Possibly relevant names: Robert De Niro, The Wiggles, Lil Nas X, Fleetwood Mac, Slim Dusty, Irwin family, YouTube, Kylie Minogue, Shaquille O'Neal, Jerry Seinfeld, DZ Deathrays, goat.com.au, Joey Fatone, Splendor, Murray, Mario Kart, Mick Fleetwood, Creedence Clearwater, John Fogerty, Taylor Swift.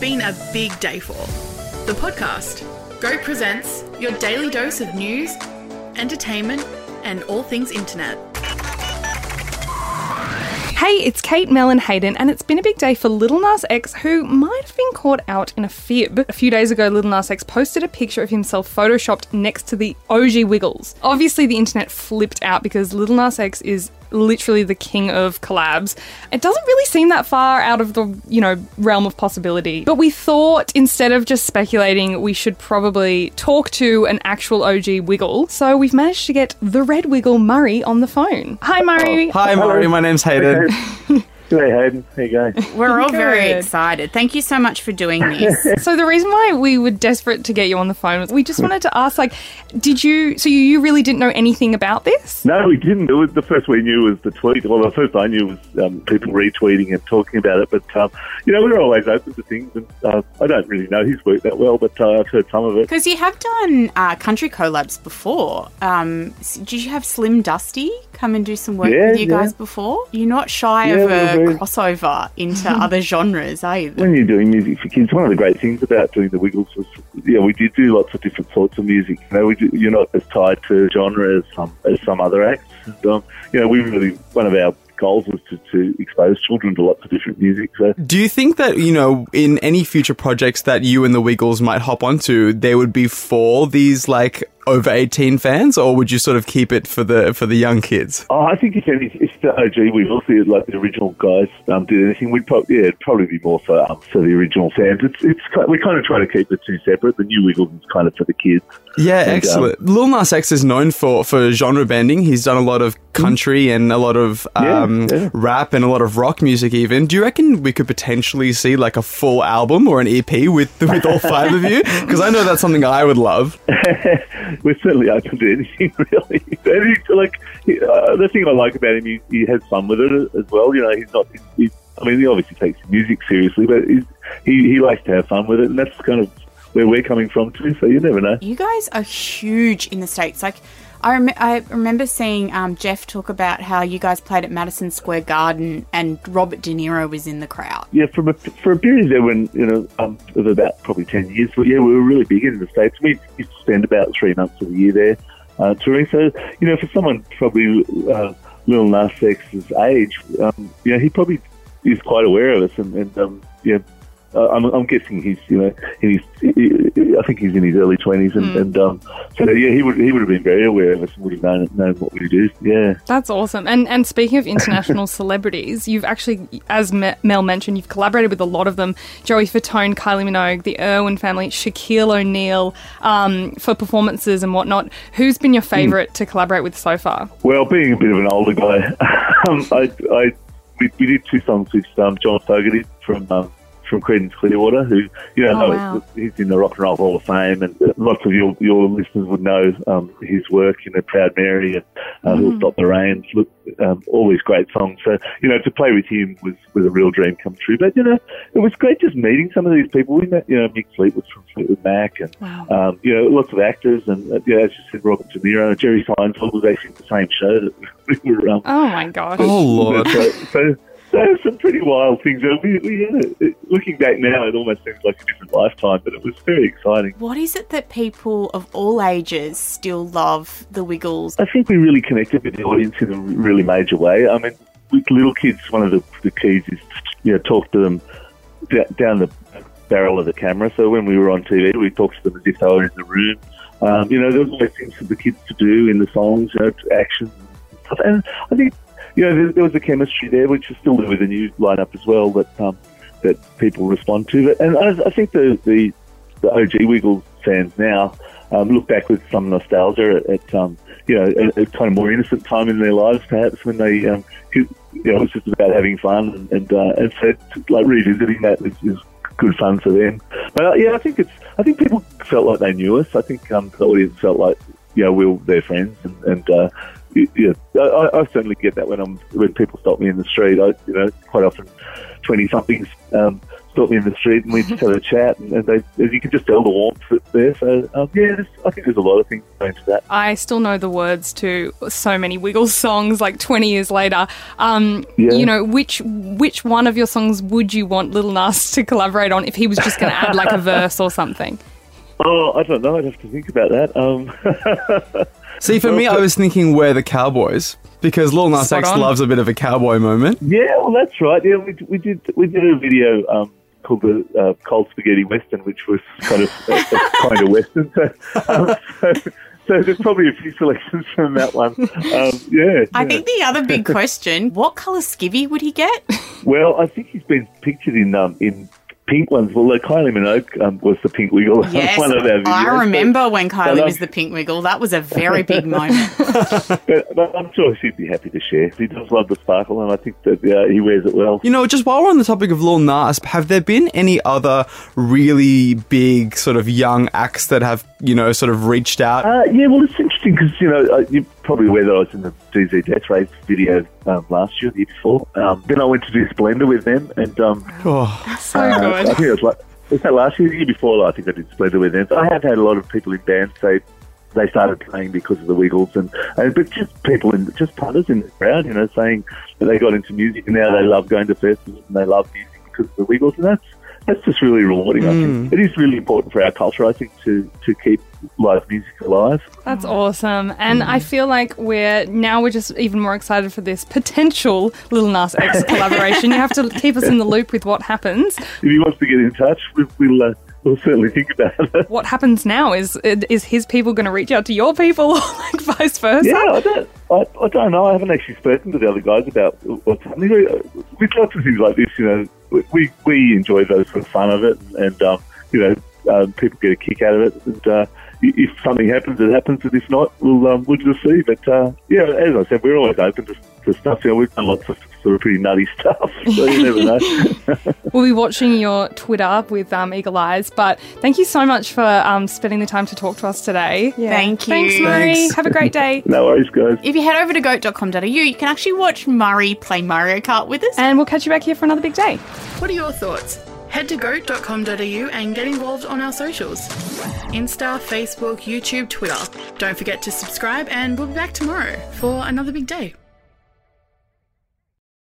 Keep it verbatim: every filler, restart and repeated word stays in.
been a big day for. The podcast, Goat presents your daily dose of news, entertainment, and all things internet. Hey, it's Kate, Mel and Hayden, and it's been a big day for Lil Nas X, who might have been caught out in a fib. A few days ago, Lil Nas X posted a picture of himself photoshopped next to the O G Wiggles. Obviously, the internet flipped out because Lil Nas X is literally the king of collabs. It doesn't really seem that far out of the, you know, realm of possibility. But we thought, instead of just speculating, we should probably talk to an actual O G Wiggle. So we've managed to get the Red Wiggle, Murray, on the phone. Hi, Murray. Oh, hi, hello. Murray. My name's Hayden. Hey, Hayden. How you going? We're all very excited. Thank you so much for doing this. So the reason why we were desperate to get you on the phone was we just wanted to ask, like, did you, so you, you really didn't know anything about this? No, we didn't. It was, the first we knew was the tweet. Well, the first I knew was um, people retweeting and talking about it. But, um, you know, we're always open to things. And uh, I don't really know his work that well, but uh, I've heard some of it. Because you have done uh, country collabs before. Um, did you have Slim Dusty come and do some work yeah, with you yeah. guys before? You're not shy yeah, of a crossover into other genres, are you? When you're doing music for kids, one of the great things about doing the Wiggles was, yeah, we did do lots of different sorts of music. You know, we do, you're not as tied to genre as some, as some other acts. And, um, you know, we really, one of our goals was to, to expose children to lots of different music. So. Do you think that, you know, in any future projects that you and the Wiggles might hop onto, there would be for these, like, over eighteen fans, or would you sort of keep it for the for the young kids? Oh, I think if any, if the O G we will see, like the original guys um, did anything, we'd probably yeah, it'd probably be more for um, for the original fans. It's it's we kind of try to keep the two separate. The new Wiggles is kind of for the kids. Yeah, and, excellent. Um, Lil Nas X is known for for genre bending. He's done a lot of country and a lot of um, yeah, yeah. rap and a lot of rock music. Even, do you reckon we could potentially see like a full album or an E P with with all five of you? Because I know that's something I would love. We're certainly open to anything, really. Like uh, the thing I like about him, he, he has fun with it as well. You know, he's not. He's, he's, I mean, he obviously takes music seriously, but he's, he he likes to have fun with it, and that's kind of where we're coming from too. So you never know. You guys are huge in the States. Like I, rem- I remember seeing um, Jeff talk about how you guys played at Madison Square Garden, and Robert De Niro was in the crowd. Yeah, from a, for a period there when you know um, of about probably ten years. But yeah, we were really big in the States. We used to spend about three months of the year there uh, touring. So you know, for someone probably uh, Lil Nas X's age, um, you know, he probably is quite aware of us, and, and um, yeah. Uh, I'm, I'm guessing he's, you know, he's. He, I think he's in his early twenties, and, mm. and um, so yeah, he would he would have been very aware of us and would have known known what we do. Yeah, that's awesome. And and speaking of international celebrities, you've actually, as Mel mentioned, you've collaborated with a lot of them: Joey Fatone, Kylie Minogue, the Irwin family, Shaquille O'Neal, um, for performances and whatnot. Who's been your favourite mm. to collaborate with so far? Well, being a bit of an older guy, um, I, I we, we did two songs with um, John Fogerty from. Um, From Creedence Clearwater, who you know, oh, wow. he's in the Rock and Roll Hall of Fame, and lots of your your listeners would know um, his work, you know, Proud Mary and uh, mm. Who'll Stop the Rain, look, um, all these great songs. So you know, to play with him was, was a real dream come true. But you know, it was great just meeting some of these people. We met, you know, Mick Fleetwood from Fleetwood Mac, and wow. um, you know, lots of actors, and uh, you know, as you said, Robert De Niro, Jerry Seinfeld was actually at the same show that we were. Um, oh my gosh! But, oh lord! So, so, So some pretty wild things. We, we, yeah, looking back now, it almost seems like a different lifetime, but it was very exciting. What is it that people of all ages still love the Wiggles? I think we really connected with the audience in a really major way. I mean, with little kids, one of the, the keys is you know talk to them d- down the barrel of the camera. So when we were on T V, we talked to them as if they were in the room. Um, you know, there was always things for the kids to do in the songs, you know, actions and stuff. And I think. You know, there, there was a chemistry there, which is still there with the new lineup as well, that um, that people respond to. And I, I think the, the the O G Wiggles fans now um, look back with some nostalgia at, at um, you know, a, a kind of more innocent time in their lives, perhaps when they, um, you know, it was just about having fun, and and, uh, and so like revisiting that is, is good fun for them. But uh, yeah, I think it's I think people felt like they knew us. I think um, the audience felt like you know we were their friends, and. and uh, Yeah, I, I certainly get that when I'm when people stop me in the street. I, you know, quite often twenty somethings um, stopped me in the street and we just had a chat, and, and they, you could just tell the warmth that's there. So, um, yeah, there's, I think there's a lot of things going to that. I still know the words to so many Wiggles songs, like twenty years later. Um, yeah. You know, which which one of your songs would you want Lil Nas to collaborate on if he was just going to add like a verse or something? Oh, I don't know. I'd have to think about that. Um... See, for me, I was thinking We're the Cowboys, because Lil Nas X loves a bit of a cowboy moment. Yeah, well, that's right. Yeah, we, we did we did a video um, called the uh, Cold Spaghetti Western, which was kind of a, a kind of Western. So, um, so, so there's probably a few selections from that one. Um, yeah, I yeah. think the other big question: what colour skivvy would he get? Well, I think he's been pictured in um, in. pink ones. Well, Kylie Minogue um, was the pink wiggle. Yes, one of our videos, I remember but, when Kylie but, um, was the pink wiggle. That was a very big moment. but, but I'm sure she'd be happy to share. He does love the sparkle, and I think that uh, he wears it well. You know, just while we're on the topic of Lil Nas, have there been any other really big sort of young acts that have, you know, sort of reached out? Uh, yeah, well, it's interesting because, you know, uh, you probably aware that I was in the D Z Deathrays video um, last year, the year before. Um, then I went to do Splendor with them, and um, oh, that's so uh, good. I think it was like was that last year, the year before. I think I did Splendor with them. So I have had a lot of people in bands say they started playing because of the Wiggles, and, and but just people in just punters in the crowd, you know, saying that they got into music and now they love going to festivals and they love music because of the Wiggles, and that's that's just really rewarding. Mm. I think it is really important for our culture, I think, to to keep live music alive. That's awesome. And mm. I feel like we're now we're just even more excited for this potential Lil Nas X collaboration. You have to keep us in the loop with what happens. If he wants to get in touch, we, we'll uh, we'll certainly think about it. What happens now is is his people going to reach out to your people, or like vice versa? Yeah, I don't, I, I don't know. I haven't actually spoken to the other guys about what's happening. With lots of things like this, you know, we we enjoy those for the fun of it, and um, you know, um, people get a kick out of it, and. Uh, If something happens, it happens, and if not, we'll, um, we'll just see. But, uh, yeah, as I said, we're always open to, to stuff. You know, we've done lots of sort of pretty nutty stuff, so you never know. We'll be watching your Twitter with um, eagle eyes, but thank you so much for um, spending the time to talk to us today. Yeah. Thank you. Thanks, Murray. Thanks. Have a great day. No worries, guys. If you head over to goat dot com dot a u, you can actually watch Murray play Mario Kart with us. And we'll catch you back here for another big day. What are your thoughts? Head to goat dot com dot a u and get involved on our socials. Insta, Facebook, YouTube, Twitter. Don't forget to subscribe, and we'll be back tomorrow for another big day.